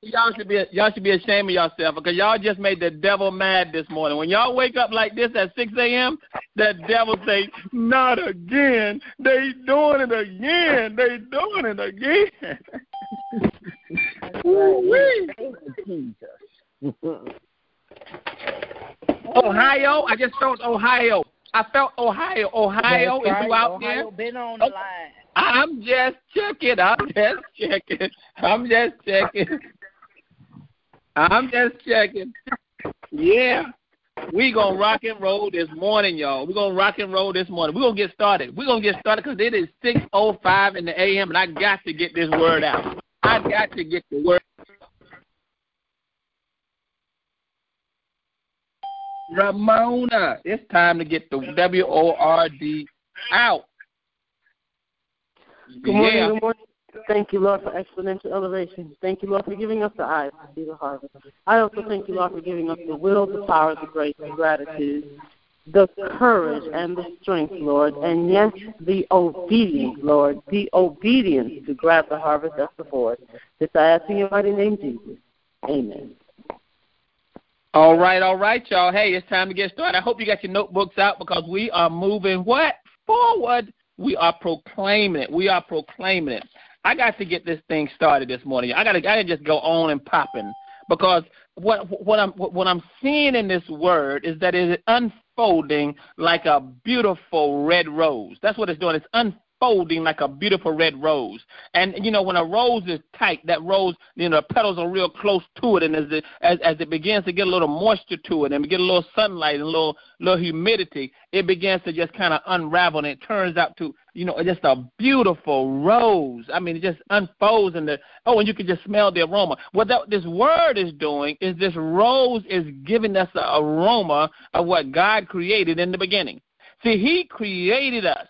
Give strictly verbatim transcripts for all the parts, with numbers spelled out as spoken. Y'all should be y'all should be ashamed of yourself because y'all just made the devil mad this morning. When y'all wake up like this at six a.m., the devil say, "Not again! They doing it again! They doing it again!" Ooh-wee. Ohio, I just felt Ohio. I felt Ohio. Ohio, right. If you out Ohio there, been on the oh, line. I'm just checking. I'm just checking. I'm just checking. I'm just checking. Yeah. We're going to rock and roll this morning, y'all. We're going to rock and roll this morning. We're going to get started. We're going to get started because it is six oh five in the a m, and I got to get this word out. I got to get the word out. Ramona, it's time to get the W O R D out. Good morning, yeah. Good morning. Thank you, Lord, for exponential elevation. Thank you, Lord, for giving us the eyes to see the harvest. I also thank you, Lord, for giving us the will, the power, the grace, the gratitude, the courage, and the strength, Lord, and yes, the obedience, Lord, the obedience to grab the harvest that's before us. This I ask in your mighty name, Jesus. Amen. All right, all right, y'all. Hey, it's time to get started. I hope you got your notebooks out because we are moving what? Forward. We are proclaiming it. We are proclaiming it. I got to get this thing started this morning. I got to, I got to just go on and popping because what what I'm what I'm seeing in this word is that it is unfolding like a beautiful red rose. That's what it's doing. It's unfolding. Folding like a beautiful red rose. And, you know, when a rose is tight, that rose, you know, the petals are real close to it. And as it, as, as it begins to get a little moisture to it and get a little sunlight and a little, little humidity, it begins to just kind of unravel. And it turns out to, you know, just a beautiful rose. I mean, it just unfolds. And the, oh, and you can just smell the aroma. What that, this word is doing is this rose is giving us the aroma of what God created in the beginning. See, he created us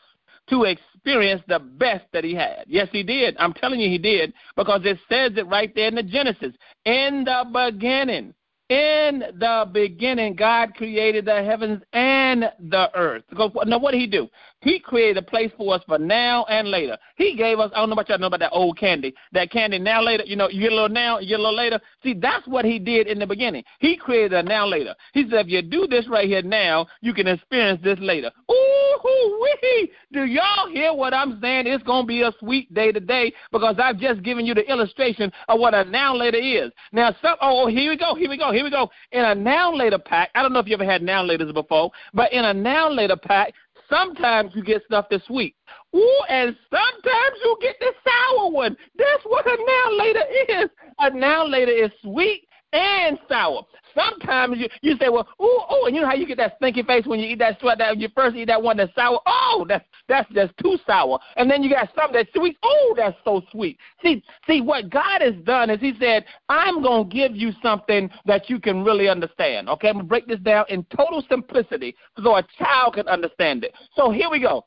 to experience. Experience the best that he had. Yes, he did. I'm telling you he did because it says it right there in the Genesis. In the beginning, in the beginning, God created the heavens and the earth. Now, what did he do? He created a place for us for now and later. He gave us, I don't know about y'all know about that old candy, that candy now later, you know, you get a little now, you get a little later. See, that's what he did in the beginning. He created a now later. He said, if you do this right here now, you can experience this later. Ooh-wee! Do y'all hear what I'm saying? It's going to be a sweet day today because I've just given you the illustration of what a now later is. Now, some, oh, here we go, here we go, here we go. In a now later pack, I don't know if you ever had now laters before, but in a now later pack, sometimes you get stuff that's sweet. Ooh, and sometimes you get the sour one. That's what a now later is. A now later is sweet and sour. Sometimes you, you say, well, ooh, ooh, and you know how you get that stinky face when you eat that sweat, that you first eat that one that's sour? Oh, that's that's just too sour. And then you got something that's sweet. Oh, that's so sweet. See, see, what God has done is he said, I'm going to give you something that you can really understand. Okay, I'm going to break this down in total simplicity so a child can understand it. So here we go.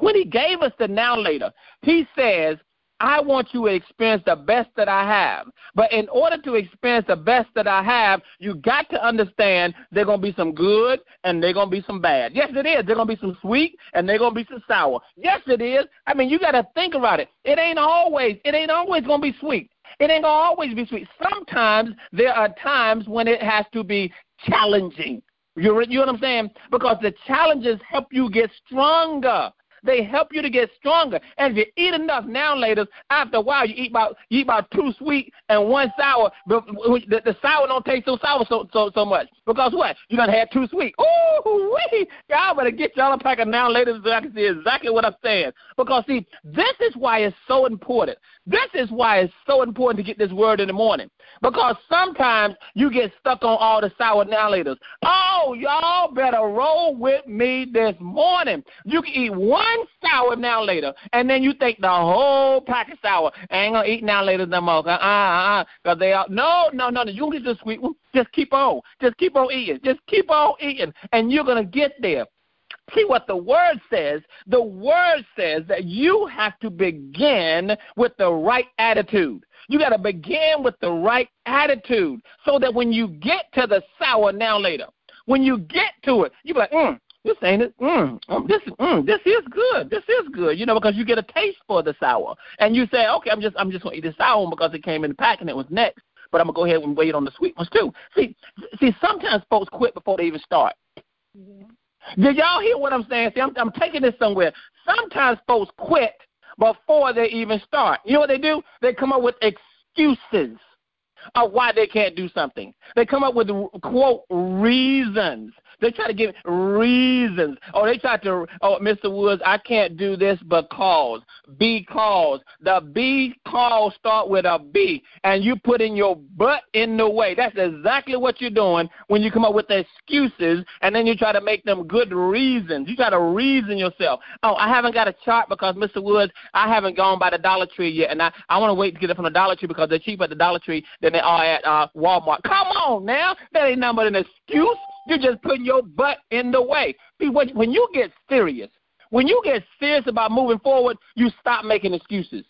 When he gave us the now later, he says, I want you to experience the best that I have. But in order to experience the best that I have, you got to understand there are going to be some good and there are going to be some bad. Yes, it is. There are going to be some sweet and there are going to be some sour. Yes, it is. I mean, you got to think about it. It ain't always, it ain't always going to be sweet. It ain't going to always be sweet. Sometimes there are times when it has to be challenging. You, you know what I'm saying? Because the challenges help you get stronger. They help you to get stronger. And if you eat enough now later, after a while, you eat about you eat about two sweet and one sour. But the, the sour don't taste so sour so so, so much. Because what? You're going to have two sweet. Ooh-wee! Y'all better get y'all a pack of now later so I can see exactly what I'm saying. Because, see, this is why it's so important. This is why it's so important to get this word in the morning. Because sometimes you get stuck on all the sour now laters. Oh, y'all better roll with me this morning. You can eat one sour now later, and then you think the whole pack is sour. I ain't going to eat now later no more. Uh-uh, uh-uh. Cause they are, no, no, no, no. You get the sweet one. Just keep on. Just keep on eating. Just keep on eating, and you're going to get there. See what the word says. The word says that you have to begin with the right attitude. You got to begin with the right attitude so that when you get to the sour now later, when you get to it, you be like, mm, this ain't it. Mm, this, mm, this is good. This is good, you know, because you get a taste for the sour. And you say, okay, I'm just I'm just going to eat the sour one because it came in the pack and it was next. but I'm going to go ahead and wait on the sweet ones too. See, see, sometimes folks quit before they even start. Mm-hmm. Did y'all hear what I'm saying? See, I'm, I'm taking this somewhere. Sometimes folks quit before they even start. You know what they do? They come up with excuses of why they can't do something. They come up with, quote, reasons. They try to give reasons. Oh, they try to, oh, Mister Woods, I can't do this because, because. The because start with a B, and you put in your butt in the way. That's exactly what you're doing when you come up with excuses, and then you try to make them good reasons. You try to reason yourself. Oh, I haven't got a chart because, Mister Woods, I haven't gone by the Dollar Tree yet, and I, I want to wait to get it from the Dollar Tree because they're cheaper at the Dollar Tree than they are at uh, Walmart. Come on now. That ain't nothing but an excuse. You're just putting your butt in the way. See, when, when you get serious, when you get serious about moving forward, you stop making excuses.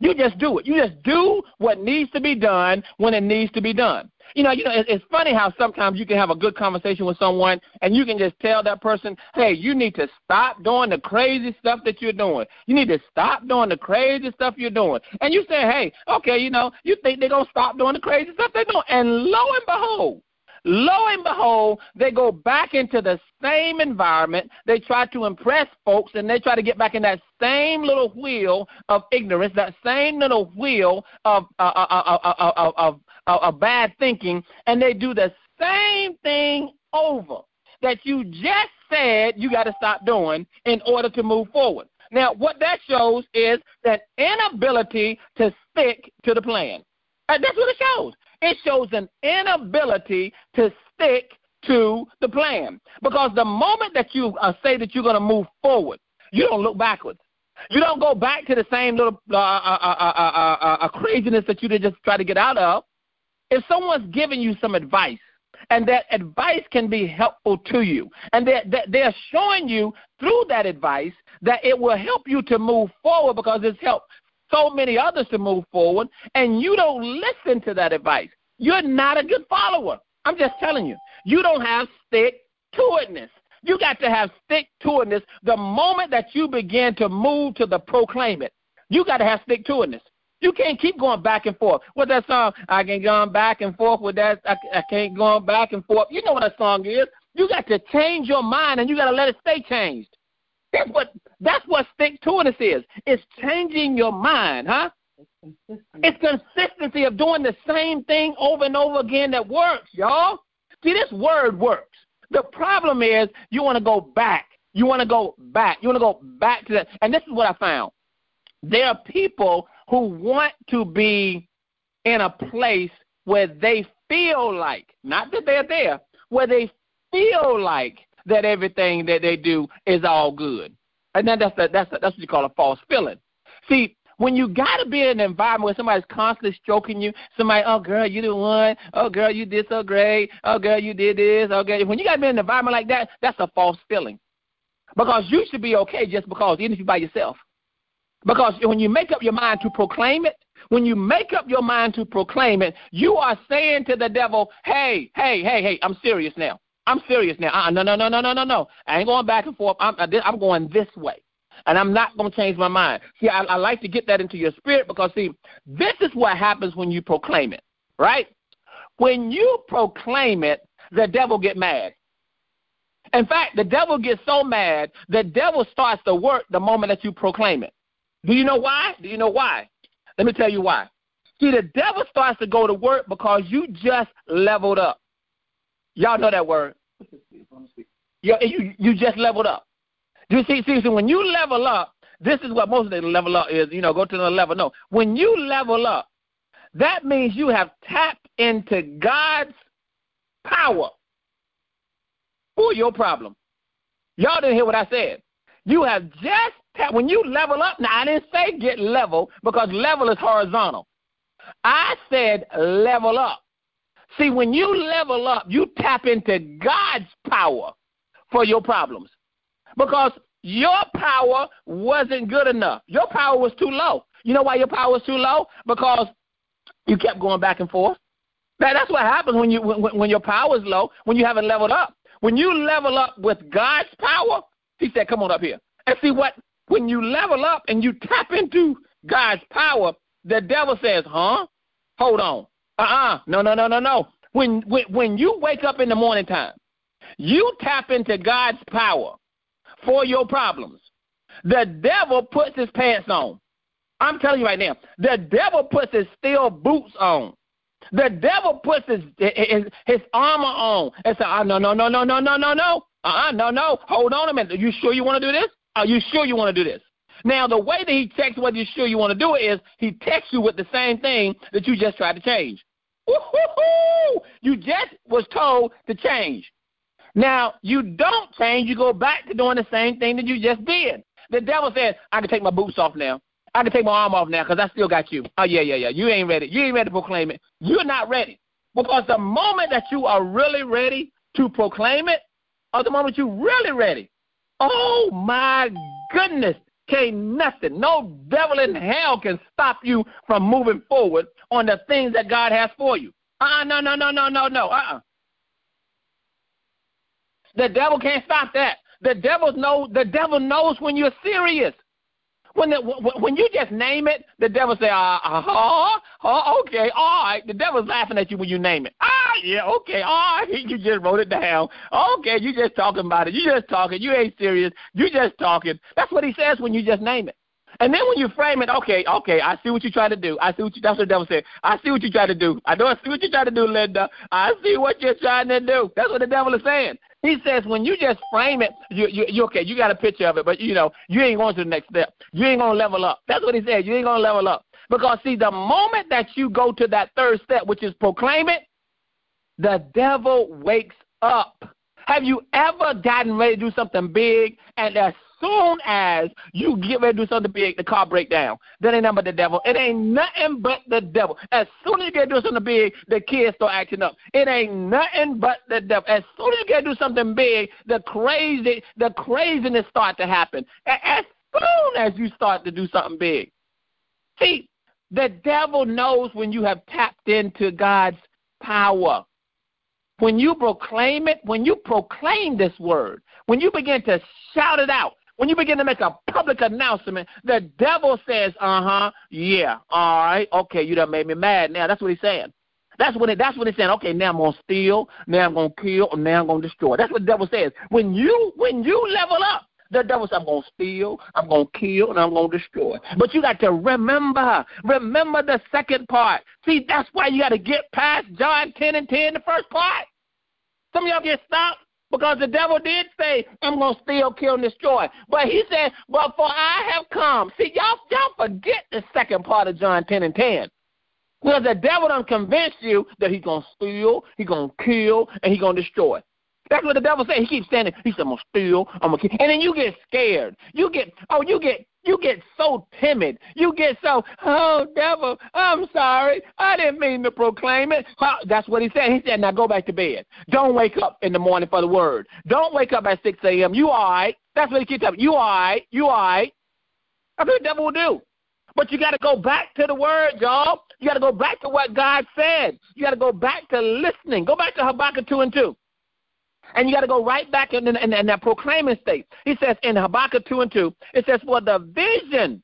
You just do it. You just do what needs to be done when it needs to be done. You know, you know, it, it's funny how sometimes you can have a good conversation with someone, and you can just tell that person, hey, you need to stop doing the crazy stuff that you're doing. You need to stop doing the crazy stuff you're doing. And you say, hey, okay, you know, you think they're going to stop doing the crazy stuff they're doing. And lo and behold, Lo and behold, they go back into the same environment. They try to impress folks, and they try to get back in that same little wheel of ignorance, that same little wheel of uh, uh, uh, uh, uh, uh, uh, uh, bad thinking, and they do the same thing over that you just said you got to stop doing in order to move forward. Now, what that shows is that inability to stick to the plan. That's what it shows. It shows an inability to stick to the plan, because the moment that you uh, say that you're going to move forward, you don't look backwards. You don't go back to the same little uh, uh, uh, uh, uh, uh, craziness that you did just try to get out of. If someone's giving you some advice, and that advice can be helpful to you, and they're, they're showing you through that advice that it will help you to move forward because it's helped so many others to move forward, and you don't listen to that advice, you're not a good follower. I'm just telling you, you don't have stick-to-itness. You got to have stick-to-itness the moment that you begin to move to the proclaim it. You got to have stick-to-itness. You can't keep going back and forth. What that song, I can't go back and forth with that, I, I can't go back and forth. You know what that song is. You got to change your mind, and you got to let it stay changed. That's what that's what stick-to-it is. It's changing your mind, huh? It's consistency. It's consistency of doing the same thing over and over again that works, y'all. See, this word works. The problem is you want to go back. You want to go back. You want to go back to that. And this is what I found. There are people who want to be in a place where they feel like, not that they're there, where they feel like that everything that they do is all good. And then that's, a, that's, a, that's what you call a false feeling. See, when you got to be in an environment where somebody's constantly stroking you, somebody, oh, girl, you the one. Oh, girl, you did so great. Oh, girl, you did this. Oh, girl. When you got to be in an environment like that, that's a false feeling, because you should be okay just because, even if you're by yourself. Because when you make up your mind to proclaim it, when you make up your mind to proclaim it, you are saying to the devil, hey, hey, hey, hey, I'm serious now. I'm serious now. Uh, no, no, no, no, no, no, no. I ain't going back and forth. I'm, I'm going this way, and I'm not going to change my mind. See, I, I like to get that into your spirit because, see, this is what happens when you proclaim it, right? When you proclaim it, the devil get mad. In fact, the devil gets so mad, the devil starts to work the moment that you proclaim it. Do you know why? Do you know why? Let me tell you why. See, the devil starts to go to work because you just leveled up. Y'all know that word. You, you, you just leveled up. You see, see, so when you level up, this is what most of the level up is, you know, go to another level. No, when you level up, that means you have tapped into God's power for your problem. Y'all didn't hear what I said. You have just tapped. When you level up, now I didn't say get level because level is horizontal. I said level up. See, when you level up, you tap into God's power for your problems, because your power wasn't good enough. Your power was too low. You know why your power was too low? Because you kept going back and forth. That, that's what happens when, you, when, when your power is low, when you haven't leveled up. When you level up with God's power, he said, come on up here. And see what? When you level up and you tap into God's power, the devil says, huh? Hold on. Uh-uh. No, no, no, no, no. When, when, when you wake up in the morning time, you tap into God's power for your problems. The devil puts his pants on. I'm telling you right now, the devil puts his steel boots on. The devil puts his his, his armor on and says, oh, no, no, no, no, no, no, no, no. Uh-uh, no, no. Hold on a minute. Are you sure you want to do this? Are you sure you want to do this? Now, the way that he checks whether you're sure you want to do it is he texts you with the same thing that you just tried to change. Woo-hoo-hoo! You just was told to change. Now, you don't change. You go back to doing the same thing that you just did. The devil says, I can take my boots off now. I can take my arm off now because I still got you. Oh, yeah, yeah, yeah. You ain't ready. You ain't ready to proclaim it. You're not ready. Because the moment that you are really ready to proclaim it, or the moment you're really ready, oh, my goodness, can't nothing, no devil in hell can stop you from moving forward on the things that God has for you. Uh-uh, no, no, no, no, no, no, uh-uh. The devil can't stop that. The devil knows, the devil knows when you're serious. When the, when you just name it, the devil say, ah, uh-huh, uh, okay, all right. The devil's laughing at you when you name it. Ah, yeah, okay, all right. You just wrote it down. Okay, you just talking about it. You just talking. You ain't serious. You just talking. That's what he says when you just name it. And then when you frame it, okay, okay, I see what you try to do. I see what you, that's what the devil said. I see what you try to do. I know I see what you try to do, Linda. I see what you're trying to do. That's what the devil is saying. He says when you just frame it, you, you, you okay, you got a picture of it, but, you know, you ain't going to the next step. You ain't going to level up. That's what he said. You ain't going to level up. Because, see, the moment that you go to that third step, which is proclaim it, the devil wakes up. Have you ever gotten ready to do something big, and as soon as you get ready to do something big, the car break down? That ain't nothing but the devil. It ain't nothing but the devil. As soon as you get to do something big, the kids start acting up. It ain't nothing but the devil. As soon as you get to do something big, the crazy, the craziness start to happen. As soon as you start to do something big. See, the devil knows when you have tapped into God's power. When you proclaim it, when you proclaim this word, when you begin to shout it out, when you begin to make a public announcement, the devil says, uh-huh, yeah, all right, okay, you done made me mad now. That's what he's saying. That's what, it, that's what he's saying. Okay, now I'm going to steal, now I'm going to kill, or now I'm going to destroy. That's what the devil says. When you when you level up, the devil says, I'm going to steal, I'm going to kill, and I'm going to destroy. But you got to remember, remember the second part. See, that's why you got to get past John ten and ten, the first part. Some of y'all get stopped because the devil did say, I'm going to steal, kill, and destroy. But he said, but for I have come. See, y'all, y'all forget the second part of John ten and ten. Because the devil done convinced you that he's going to steal, he's going to kill, and he's going to destroy. That's what the devil said. He keeps standing. He said, I'm going to steal. I'm going to kill. And then you get scared. You get, oh, you get, you get so timid. You get so, oh, devil, I'm sorry. I didn't mean to proclaim it. That's what he said. He said, now go back to bed. Don't wake up in the morning for the word. Don't wake up at six a.m. You all right. That's what he keeps telling you. You all right. You all right. That's what the devil will do. But you got to go back to the word, y'all. You got to go back to what God said. You got to go back to listening. Go back to Habakkuk two and two. And you got to go right back in, in, in that proclaiming state. He says in Habakkuk two and two, it says, for the vision,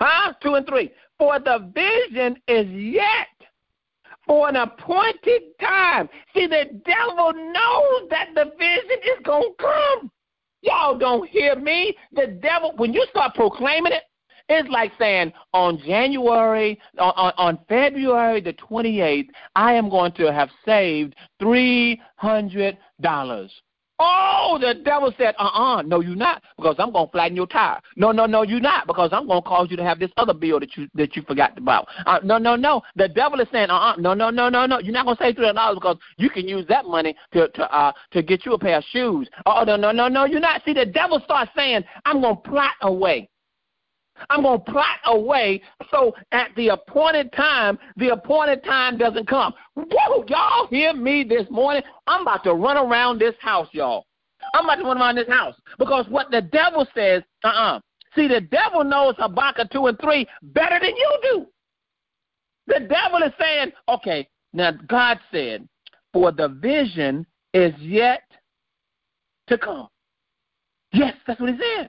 huh? two and three, for the vision is yet for an appointed time. See, the devil knows that the vision is going to come. Y'all don't hear me. The devil, when you start proclaiming it, it's like saying on January, on, on February the twenty-eighth, I am going to have saved three hundred dollars. Oh, the devil said, uh-uh, no, you're not, because I'm going to flatten your tire. No, no, no, you're not, because I'm going to cause you to have this other bill that you that you forgot about. Uh, no, no, no. The devil is saying, uh-uh, no, no, no, no, no. You're not going to save three hundred dollars because you can use that money to to uh, to get you a pair of shoes. Oh, no, no, no, no, you're not. See, the devil starts saying, I'm going to plot away. I'm going to plot away so at the appointed time, the appointed time doesn't come. Whoa, y'all hear me this morning? I'm about to run around this house, y'all. I'm about to run around this house because what the devil says, uh-uh. See, the devil knows Habakkuk two and three better than you do. The devil is saying, okay, now God said, for the vision is yet to come. Yes, that's what he said.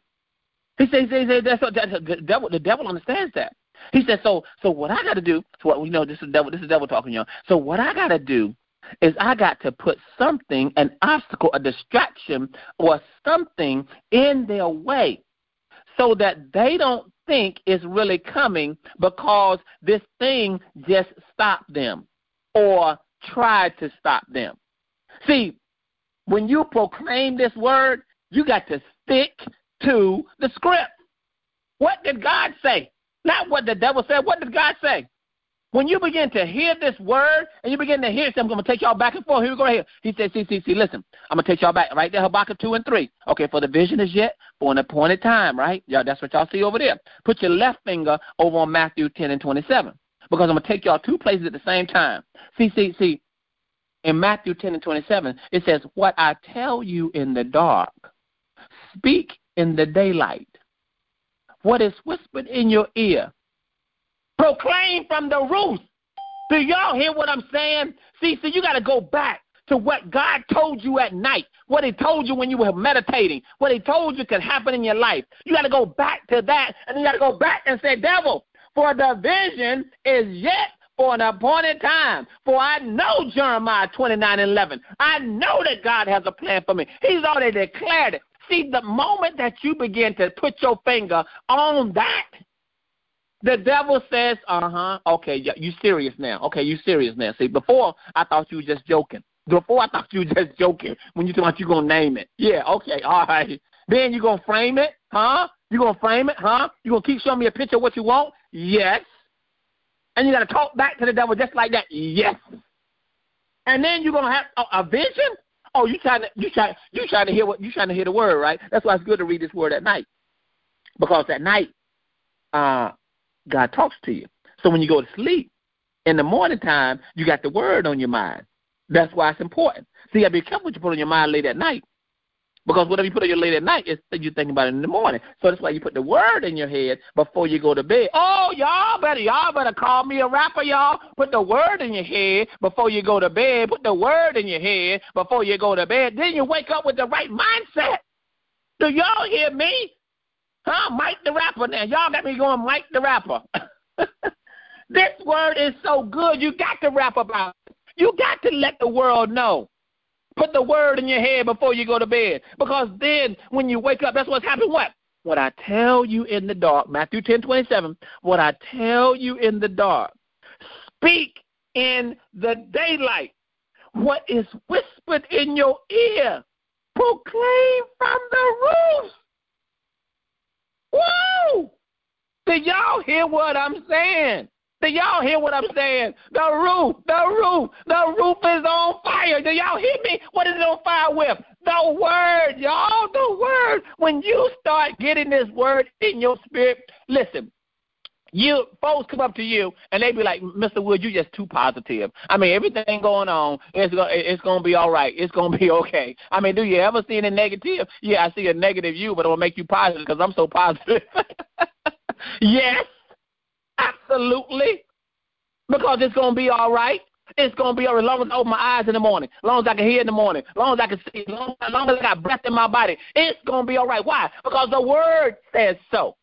He says, he says, that's what, that's what, the devil, the devil understands that. He said, so so what I got to do, so what, you know, this is devil, this is devil talking, y'all. So what I got to do is I got to put something, an obstacle, a distraction, or something in their way so that they don't think it's really coming because this thing just stopped them or tried to stop them. See, when you proclaim this word, you got to stick to the script. What did God say? Not what the devil said. What did God say? When you begin to hear this word and you begin to hear something, I'm going to take y'all back and forth. Here we go right here. He said, see, see, see, listen, I'm going to take y'all back. Right there, Habakkuk two and three. Okay, for the vision is yet for an appointed time, right? Y'all, that's what y'all see over there. Put your left finger over on Matthew ten and twenty-seven because I'm going to take y'all two places at the same time. See, see, see, in Matthew ten and twenty-seven, it says, what I tell you in the dark, speak in the daylight. What is whispered in your ear, proclaim from the roof. Do y'all hear what I'm saying? See, see, you got to go back to what God told you at night, what he told you when you were meditating, what he told you could happen in your life. You got to go back to that, and you got to go back and say, devil, for the vision is yet for an appointed time. For I know Jeremiah twenty-nine and eleven. I know that God has a plan for me. He's already declared it. See, the moment that you begin to put your finger on that, the devil says, uh-huh, okay, you serious now. Okay, you serious now. See, before I thought you were just joking. Before I thought you were just joking when you thought you were going to name it. Yeah, okay, all right. Then you're going to frame it, huh? You're going to frame it, huh? You're going to keep showing me a picture of what you want? Yes. And you got to talk back to the devil just like that? Yes. And then you're going to have a, a vision? Oh, you trying to you trying you trying to hear what you trying to hear the word, right? That's why it's good to read this word at night, because at night, uh, God talks to you. So when you go to sleep, in the morning time, you got the word on your mind. That's why it's important. So you got to be careful what you put on your mind late at night, because whatever you put on your late at night is you thinking about it in the morning. So that's why you put the word in your head before you go to bed. Oh, y'all better y'all better call me a rapper, y'all. Put the word in your head before you go to bed. Put the word in your head before you go to bed. Then you wake up with the right mindset. Do y'all hear me? Huh? Mike the Rapper now. Y'all got me going Mike the Rapper. This word is so good. You got to rap about it. You got to let the world know. Put the word in your head before you go to bed, because then when you wake up, that's what's happening. What? What I tell you in the dark, Matthew ten twenty-seven, what I tell you in the dark, speak in the daylight. What is whispered in your ear, proclaim from the roofs. Woo! Do y'all hear what I'm saying? Do y'all hear what I'm saying? The roof, the roof, the roof is on fire. Do y'all hear me? What is it on fire with? The word, y'all, the word. When you start getting this word in your spirit, listen, you folks come up to you, and they be like, Mister Wood, you just too positive. I mean, everything going on, it's going it's to be all right. It's going to be okay. I mean, do you ever see any negative? Yeah, I see a negative you, but I'm going to make you positive because I'm so positive. Yes. Absolutely, because it's going to be all right. It's going to be all right as long as I open my eyes in the morning, as long as I can hear in the morning, as long as I can see, as long, long as I got breath in my body. It's going to be all right. Why? Because the word says so.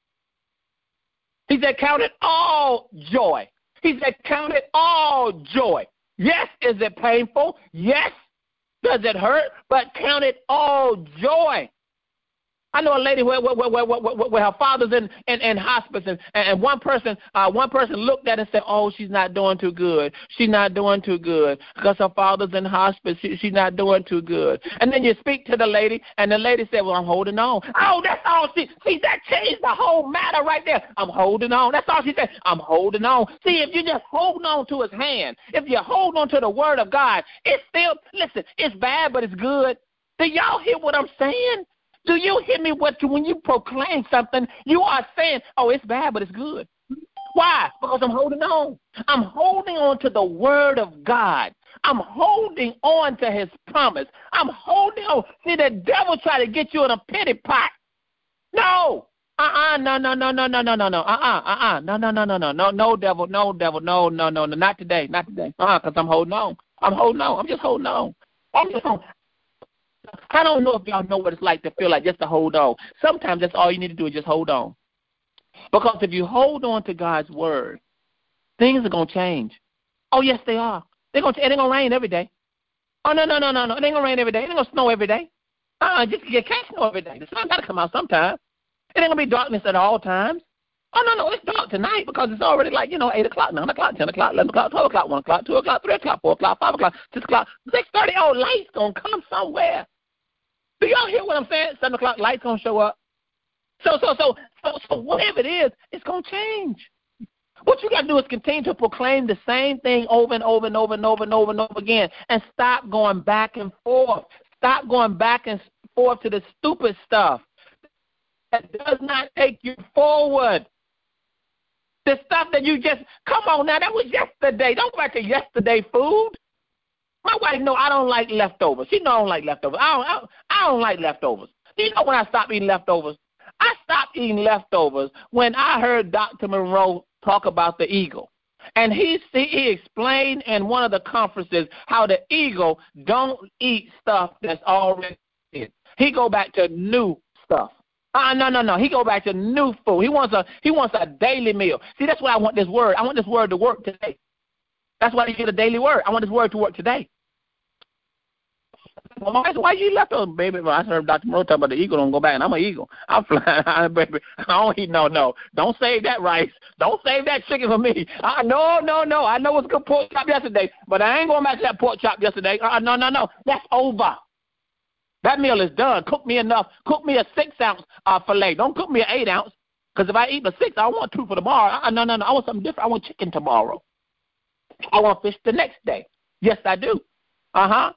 He said, count it all joy. He said, count it all joy. Yes, is it painful? Yes. Does it hurt? But count it all joy. I know a lady where, where, where, where, where, where her father's in, in, in hospice, and, and one person uh, one person looked at her and said, oh, she's not doing too good. She's not doing too good because her father's in hospice. She, she's not doing too good. And then you speak to the lady, and the lady said, well, I'm holding on. Oh, that's all she See, that changed the whole matter right there. I'm holding on. That's all she said. I'm holding on. See, if you just hold on to his hand, if you hold on to the word of God, it's still, listen, it's bad, but it's good. Do y'all hear what I'm saying? Do you hear me? What you, when you proclaim something, you are saying, oh, it's bad, but it's good. Why? Because I'm holding on. I'm holding on to the word of God. I'm holding on to his promise. I'm holding on. See, the devil try to get you in a pity pot. No. Uh-uh, no, no, no, no, no, no, no, no, uh-uh, uh-uh, no, no, no, no, no, no, no, devil, no, devil, no, no, no, no, not today, not today, uh-uh, because I'm holding on. I'm holding on. I'm just holding on. I'm just holding on. I don't know if y'all know what it's like to feel like just to hold on. Sometimes that's all you need to do is just hold on. Because if you hold on to God's word, things are going to change. Oh, yes, they are. They're going to, it ain't going to rain every day. Oh, no, no, no, no, no. It ain't going to rain every day. It ain't going to snow every day. Uh-uh, just, it can't snow every day. The sun's got to come out sometime. It ain't going to be darkness at all times. Oh, no, no, it's dark tonight because it's already like, you know, eight o'clock, nine o'clock, ten o'clock, eleven o'clock, twelve o'clock, one o'clock, two o'clock, three o'clock, four o'clock, five o'clock, six o'clock, six thirty. Oh, light's going to come somewhere. Do y'all hear what I'm saying? seven o'clock, light's going to show up. So, so, so, so, so whatever it is, it's going to change. What you got to do is continue to proclaim the same thing over and over and over and over and over and over again and stop going back and forth. Stop going back and forth to the stupid stuff that does not take you forward. The stuff that you just, come on now, that was yesterday. Don't go back to yesterday food. My wife knows I don't like leftovers. She knows I don't like leftovers. I don't, I, I don't like leftovers. You know when I stopped eating leftovers? I stopped eating leftovers when I heard Doctor Monroe talk about the eagle. And he, he explained in one of the conferences how the eagle don't eat stuff that's already in. He go back to new stuff. Uh, no, no, no. He go back to new food. He wants a he wants a daily meal. See, that's why I want this word. I want this word to work today. That's why you get a daily word. I want this word to work today. Why you left those, baby? I heard Doctor Monroe talking about the eagle don't go back, and I'm an eagle. I'm flying, I, baby. I don't eat no, no. Don't save that rice. Don't save that chicken for me. I, no, no, no. I know it was a good pork chop yesterday, but I ain't going back to that pork chop yesterday. Uh, no, no, no. That's over. That meal is done. Cook me enough. Cook me a six-ounce uh, filet. Don't cook me an eight-ounce, because if I eat a six, I want two for tomorrow. Uh, no, no, no. I want something different. I want chicken tomorrow. I want fish the next day. Yes, I do. Uh-huh.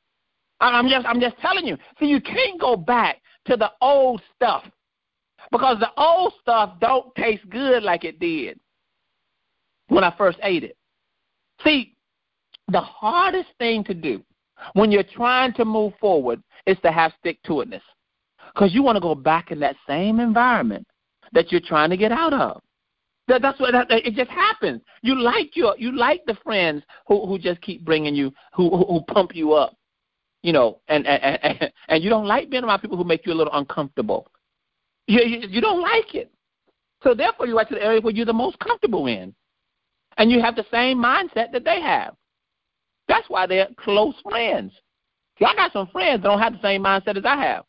I'm just I'm just telling you. See, you can't go back to the old stuff because the old stuff don't taste good like it did when I first ate it. See, the hardest thing to do when you're trying to move forward is to have stick-to-itness because you want to go back in that same environment that you're trying to get out of. That, that's what that, it just happens. You like your you like the friends who, who just keep bringing you, who, who, who pump you up. You know, and, and and and you don't like being around people who make you a little uncomfortable. You, you you don't like it. So therefore, you go to the area where you're the most comfortable in, and you have the same mindset that they have. That's why they're close friends. Y'all got some friends that don't have the same mindset as I have.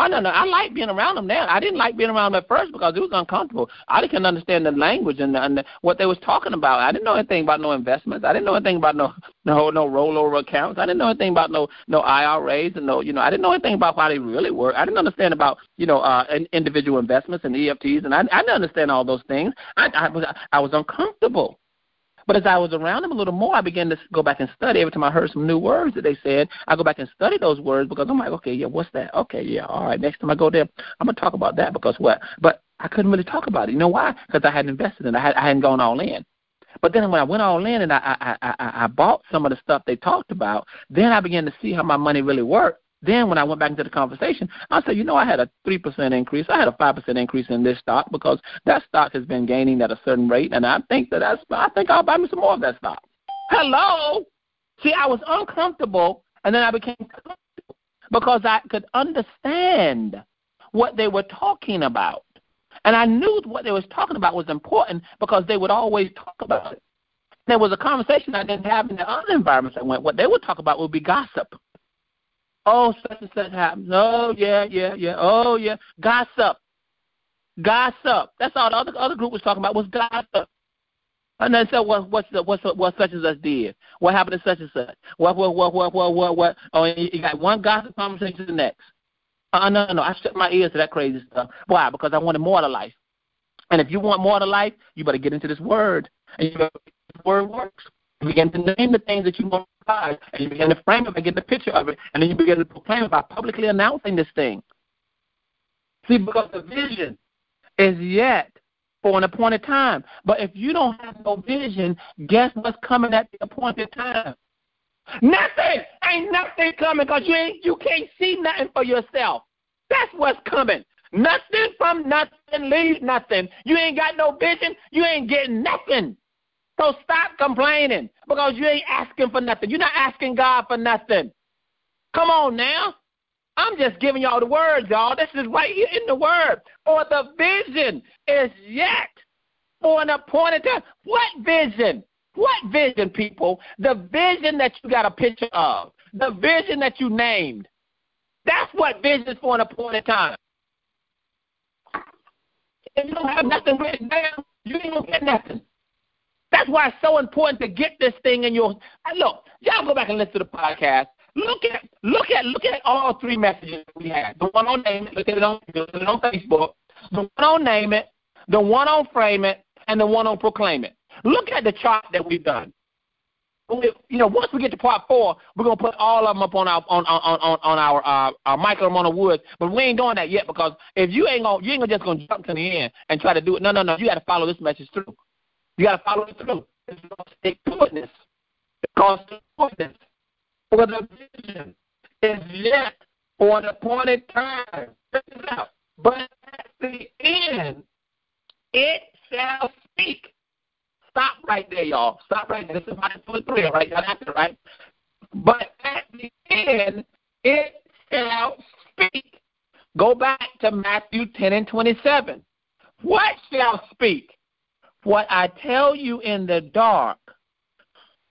Oh, no, no, I like being around them now. I didn't like being around them at first because it was uncomfortable. I couldn't understand the language and, the, and the, what they was talking about. I didn't know anything about no investments. I didn't know anything about no no no rollover accounts. I didn't know anything about no no I R As and no you know. I didn't know anything about how they really work. I didn't understand about you know uh, individual investments and E F Ts and I, I didn't understand all those things. I, I was I was uncomfortable. But as I was around them a little more, I began to go back and study. Every time I heard some new words that they said, I go back and study those words because I'm like, okay, yeah, what's that? Okay, yeah, all right. Next time I go there, I'm going to talk about that because what? But I couldn't really talk about it. You know why? Because I hadn't invested in it. I, had, I hadn't gone all in. But then when I went all in and I, I, I, I bought some of the stuff they talked about, then I began to see how my money really worked. Then when I went back into the conversation, I said, you know, I had a three percent increase. I had a five percent increase in this stock because that stock has been gaining at a certain rate, and I think that that's, I think I'll buy me some more of that stock. Hello? See, I was uncomfortable, and then I became comfortable because I could understand what they were talking about. And I knew what they was talking about was important because they would always talk about it. There was a conversation I didn't have in the other environments I went. What they would talk about would be gossip. Oh, such and such happens. Oh, yeah, yeah, yeah. Oh, yeah. Gossip. Gossip. That's all the other, other group was talking about was gossip. And they said, well, what's the, what's the, what such and such did? What happened to such and such? What, what, what, what, what, what, what? Oh, and you got one gossip conversation to the next. Uh, no, no, no. I shut my ears to that crazy stuff. Why? Because I wanted more to life. And if you want more to life, you better get into this word. And you better get into this word works. You begin to name the things that you want to buy, and you begin to frame it and get the picture of it, and then you begin to proclaim it by publicly announcing this thing. See, because the vision is yet for an appointed time. But if you don't have no vision, guess what's coming at the appointed time? Nothing! Ain't nothing coming because you, ain't, you can't see nothing for yourself. That's what's coming. Nothing from nothing leaves nothing. You ain't got no vision, you ain't getting nothing. So stop complaining because you ain't asking for nothing. You're not asking God for nothing. Come on now. I'm just giving y'all the words, y'all. This is right here in the word. For the vision is yet for an appointed time. What vision? What vision, people? The vision that you got a picture of, the vision that you named, that's what vision is for an appointed time. If you don't have nothing written down, you ain't going to get nothing. That's why it's so important to get this thing in your – look, y'all go back and listen to the podcast. Look at look at, look at all three messages we had. The one on Name It, look at it on, look at it on Facebook. The one on Name It, the one on Frame It, and the one on Proclaim It. Look at the chart that we've done. We, you know, once we get to part four, we're going to put all of them up on our on on, on, on our, uh, our Michael Ramona Woods, but we ain't doing that yet because if you ain't going you ain't just going to jump to the end and try to do it. No, no, no. You got to follow this message through. You got to follow it through. It's called stick to itness. It's called stick to itness. For the vision is yet for the appointed time. Check this out. But at the end, it shall speak. Stop right there, y'all. Stop right there. This is Micah two and three, all right? Y'all got that, right? But at the end, it shall speak. Go back to Matthew ten and twenty-seven. What shall speak? What I tell you in the dark,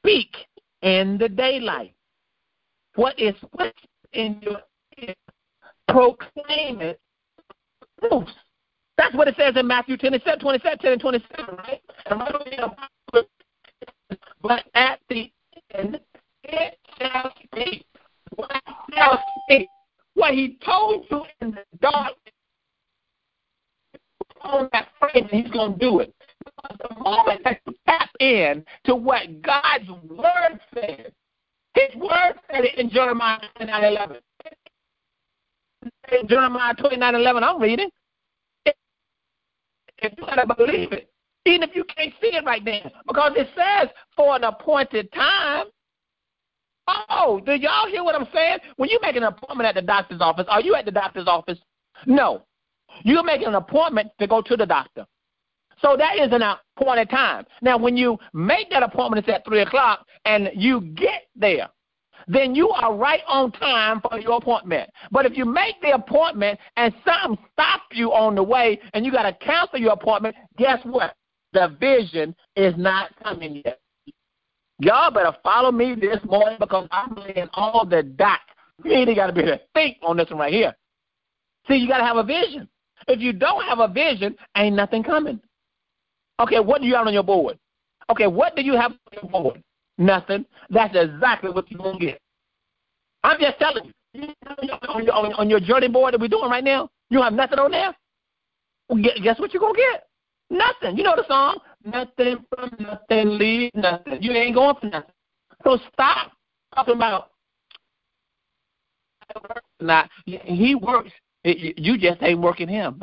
speak in the daylight. What is whispered in your ear, proclaim it. Oops. That's what it says in Matthew ten and twenty-seven, right? And right over here, but at the end, it shall speak. What shall speak? What he told you in the dark, on that frame, he's going to do it. Because the moment that you tap in to what God's word says, His word said it in Jeremiah twenty-nine eleven. In Jeremiah twenty-nine eleven, I'm reading. If you gotta believe it, even if you can't see it right then, because it says for an appointed time. Oh, do y'all hear what I'm saying? When you make an appointment at the doctor's office, are you at the doctor's office? No, you're making an appointment to go to the doctor. So that is an appointed time. Now, when you make that appointment, it's at three o'clock, and you get there, then you are right on time for your appointment. But if you make the appointment and something stops you on the way and you got to cancel your appointment, guess what? The vision is not coming yet. Y'all better follow me this morning because I'm laying all the dots. You ain't got to be able to think on this one right here. See, you got to have a vision. If you don't have a vision, ain't nothing coming. Okay, what do you have on your board? Okay, what do you have on your board? Nothing. That's exactly what you're going to get. I'm just telling you, on your, on, on your journey board that we're doing right now, you have nothing on there? Well, guess what you're going to get? Nothing. You know the song? Nothing from nothing, leave nothing. You ain't going for nothing. So stop talking about nah, he works. You just ain't working him.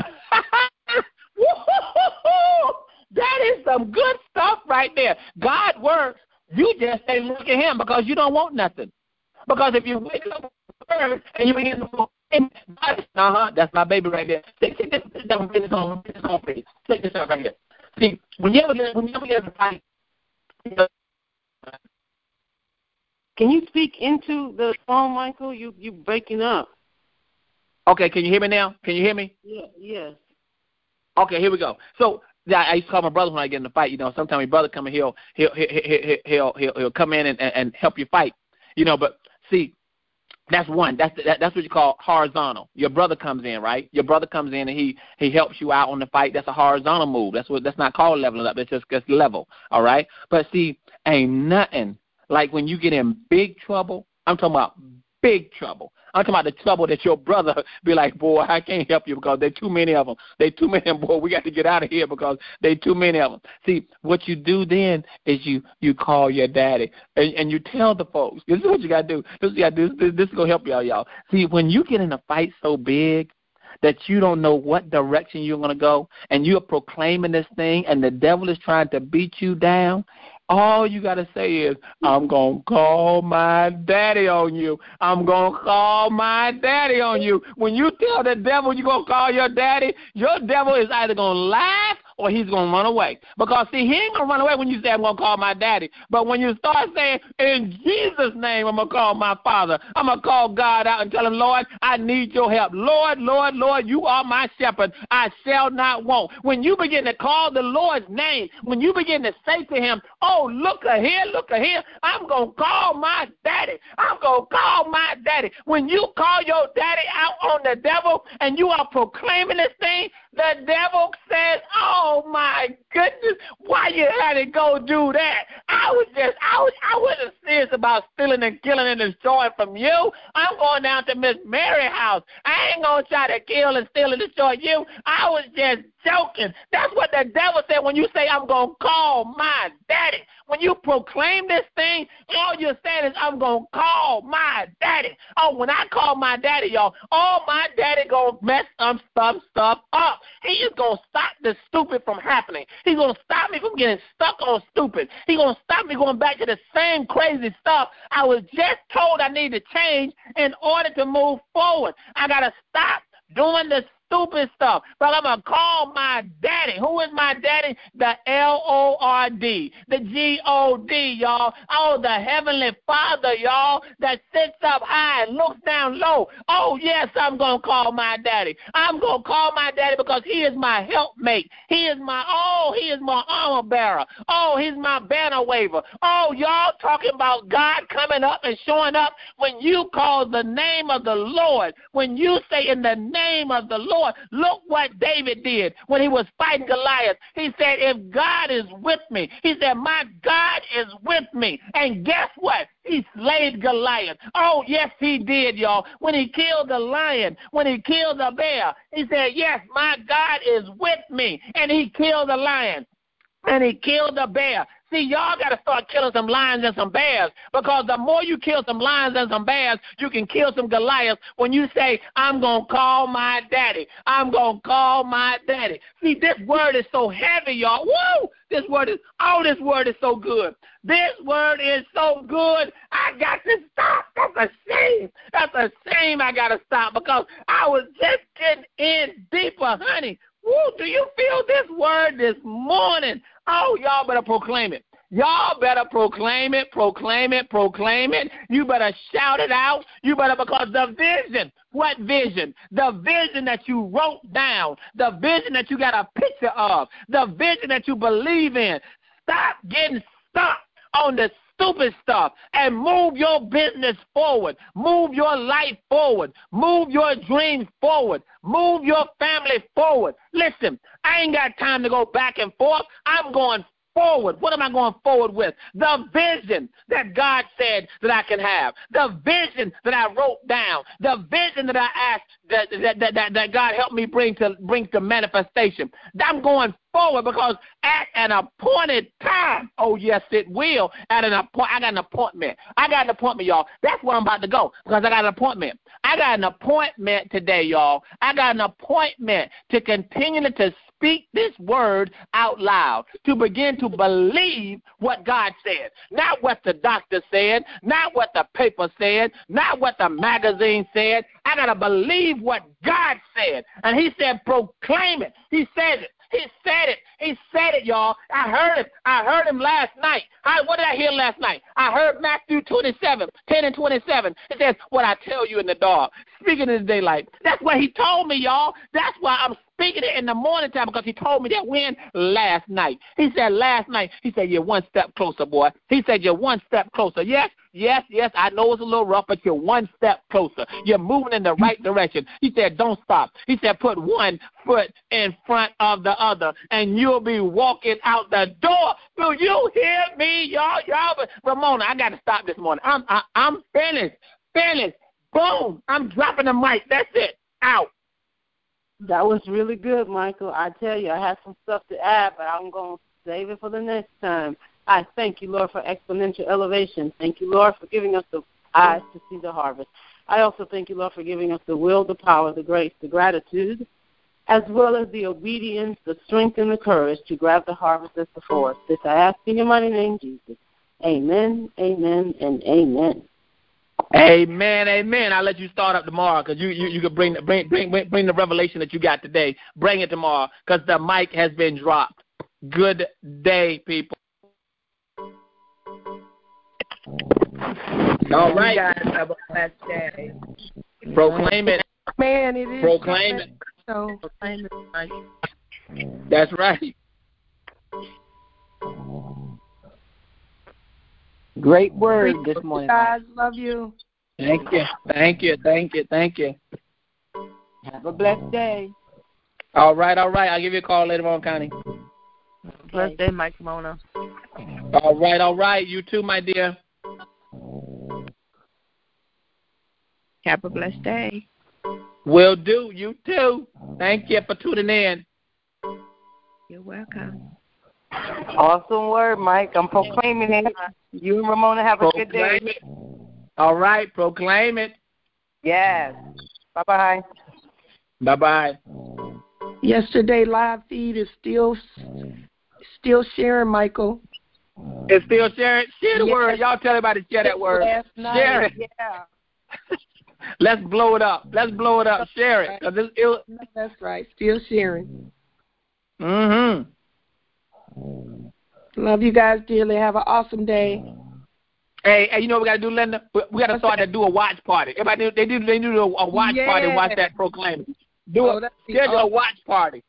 That is some good stuff right there. God works. You just ain't look at him because you don't want nothing. Because if you wake up and you ain't in the and God is, uh-huh, that's my baby right there. Take this down, bring this home, bring this home, please. Take this out right here. See, when you ever get, when you ever get a fight, you know, can you speak into the phone, Michael? You you breaking up. Okay, can you hear me now? Can you hear me? Yeah, yes. Okay, here we go. So, I used to call my brother when I get in a fight. You know, sometimes my brother come and he'll he'll he'll he'll he'll, he'll, he'll come in and, and help you fight. You know, but see, that's one. That's that, that's what you call horizontal. Your brother comes in, right? Your brother comes in and he he helps you out on the fight. That's a horizontal move. That's what that's not called leveling up. That's just just level. All right. But see, ain't nothing like when you get in big trouble. I'm talking about big trouble. I'm talking about the trouble that your brother be like, boy, I can't help you because there are too many of them. There are too many of them, boy, we got to get out of here because there are too many of them. See, what you do then is you, you call your daddy and, and you tell the folks. This is what you got to do. This is what you do. This is going to help y'all, y'all. See, when you get in a fight so big that you don't know what direction you're going to go and you're proclaiming this thing and the devil is trying to beat you down, all you got to say is, I'm going to call my daddy on you. I'm going to call my daddy on you. When you tell the devil you're going to call your daddy, your devil is either going to laugh or he's going to run away. Because, see, he ain't going to run away when you say, I'm going to call my daddy. But when you start saying, in Jesus' name, I'm going to call my father, I'm going to call God out and tell him, Lord, I need your help. Lord, Lord, Lord, you are my shepherd. I shall not want. When you begin to call the Lord's name, when you begin to say to him, oh, look a here, look a here, I'm going to call my daddy. I'm going to call my daddy. When you call your daddy out on the devil and you are proclaiming this thing, the devil says, oh, my goodness, why you had to go do that? I was just, I, was, I wasn't serious about stealing and killing and destroying from you. I'm going down to Miss Mary's house. I ain't going to try to kill and steal and destroy you. I was just joking. That's what the devil said when you say, I'm going to call my daddy. When you proclaim this thing, all you're saying is, I'm going to call my daddy. Oh, when I call my daddy, y'all, oh, my daddy going to mess some stuff, stuff up. He is going to stop the stupid from happening. He's going to stop me from getting stuck on stupid. He's going to stop me going back to the same crazy stuff I was just told I need to change in order to move forward. I got to stop doing the stupid stuff. But I'm going to call my daddy. Who is my daddy? The L O R D, the G O D, y'all. Oh, the Heavenly Father, y'all, that sits up high and looks down low. Oh, yes, I'm going to call my daddy. I'm going to call my daddy because he is my helpmate. He is my, oh, he is my armor bearer. Oh, he's my banner waver. Oh, y'all talking about God coming up and showing up when you call the name of the Lord, when you say in the name of the Lord. Lord, look what David did when he was fighting Goliath. He said, if God is with me, he said, my God is with me. And guess what? He slayed Goliath. Oh, yes, he did, y'all. When he killed the lion, when he killed the bear, he said, yes, my God is with me. And he killed the lion, and he killed the bear. See, y'all got to start killing some lions and some bears, because the more you kill some lions and some bears, you can kill some Goliaths when you say, I'm going to call my daddy. I'm going to call my daddy. See, this word is so heavy, y'all. Woo! This word is, oh, this word is so good. This word is so good. I got to stop. That's a shame. That's a shame I got to stop, because I was just getting in deeper, honey. Woo, do you feel this word this morning? Oh, y'all better proclaim it. Y'all better proclaim it, proclaim it, proclaim it. You better shout it out. You better, because the vision, what vision? The vision that you wrote down, the vision that you got a picture of, the vision that you believe in. Stop getting stuck on the stupid stuff and move your business forward. Move your life forward. Move your dreams forward. Move your family forward. Listen, I ain't got time to go back and forth. I'm going forward. What am I going forward with? The vision that God said that I can have. The vision that I wrote down. The vision that I asked that that that, that, that God helped me bring to bring to manifestation. I'm going forward, because at an appointed time, oh yes it will. At an appoint, I got an appointment. I got an appointment, y'all. That's where I'm about to go, because I got an appointment. I got an appointment today, y'all. I got an appointment to continue to speak this word out loud, to begin to believe what God said, not what the doctor said, not what the paper said, not what the magazine said. I got to believe what God said, and he said proclaim it. He said it. He said it. He said it, y'all. I heard him. I heard him last night. I, what did I hear last night? I heard Matthew twenty-seven, ten and twenty-seven. It says, what I tell you in the dark, speaking in the daylight. That's what he told me, y'all. That's why I'm speaking it in the morning time, because he told me that when last night. He said last night, he said, you're one step closer, boy. He said, you're one step closer. Yes, yes, yes, I know it's a little rough, but you're one step closer. You're moving in the right direction. He said, don't stop. He said, put one foot in front of the other, and you'll be walking out the door. Do you hear me, y'all? Y'all, but Ramona, I got to stop this morning. I'm, I, I'm finished, finished. Boom, I'm dropping the mic. That's it, out. That was really good, Michael. I tell you, I had some stuff to add, but I'm going to save it for the next time. I thank you, Lord, for exponential elevation. Thank you, Lord, for giving us the eyes to see the harvest. I also thank you, Lord, for giving us the will, the power, the grace, the gratitude, as well as the obedience, the strength, and the courage to grab the harvest that's before us. This I ask in your mighty name, Jesus. Amen, amen, and amen. Amen, amen. I'll let you start up tomorrow because you, you, you can bring, bring, bring, bring the revelation that you got today. Bring it tomorrow because the mic has been dropped. Good day, people. All right. You guys have a blessed day. Proclaim it. Man, it is. Proclaim it. So. Proclaim it. That's right. Great word this morning. Guys, love you. Thank you. Thank you. Thank you. Thank you. Have a blessed day. All right. All right. I'll give you a call later on, Connie. Okay. Blessed day, Mike Mona. All right. All right. You too, my dear. Have a blessed day. Will do. You too. Thank you for tuning in. You're welcome. Awesome word, Mike. I'm proclaiming it. You and Ramona have a proclaim good day. It. All right, proclaim it. Yes. Bye-bye. Bye-bye. Yesterday live feed is still still sharing, Michael. It's still sharing? Share the yes. word. Y'all tell everybody to share that word. Last night. Share it. Yeah. Let's blow it up. Let's blow it up. Share it. That's right. It, it, That's right. Still sharing. Mm-hmm. Love you guys dearly. Have an awesome day. Hey, hey you know what we got to do, Linda? We, we got to start that? to do a watch party. Everybody, they do they do a watch yeah. party and watch that proclaim. Do oh, a, there's awesome. a watch party.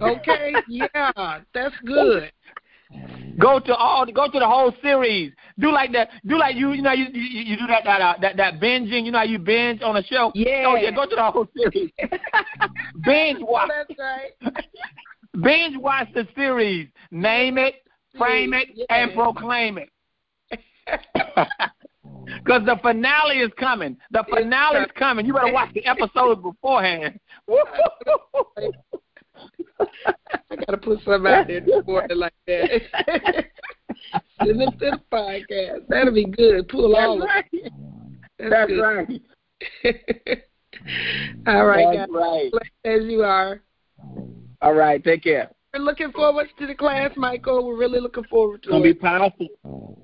Okay, yeah, that's good. Go to all, go to the whole series. Do like that. Do like you, you know, you you, you do that that, uh, that that binging. You know how you binge on a show. Yeah. Oh yeah, go to the whole series. Binge watch. That's right. Binge watch the series. Name it, frame it, yeah. and proclaim it. Because the finale is coming. The finale is coming. You better watch the episode beforehand. I got to put something out there before it like that. Send it to the podcast. That'll be good. Pull That's all right. of it. That's, That's good. right. All right, That's guys. Right. As you are. All right, take care. We're looking forward to the class, Michael. We're really looking forward to it. It's going to be powerful.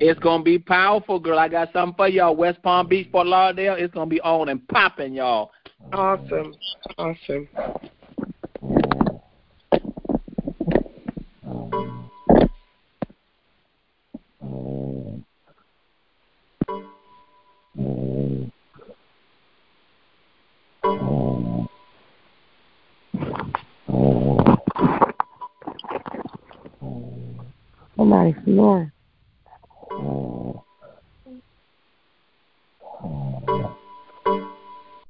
It's going to be powerful, girl. I got something for y'all. West Palm Beach, Fort Lauderdale, it's going to be on and popping, y'all. Awesome. Awesome. Nice, yeah.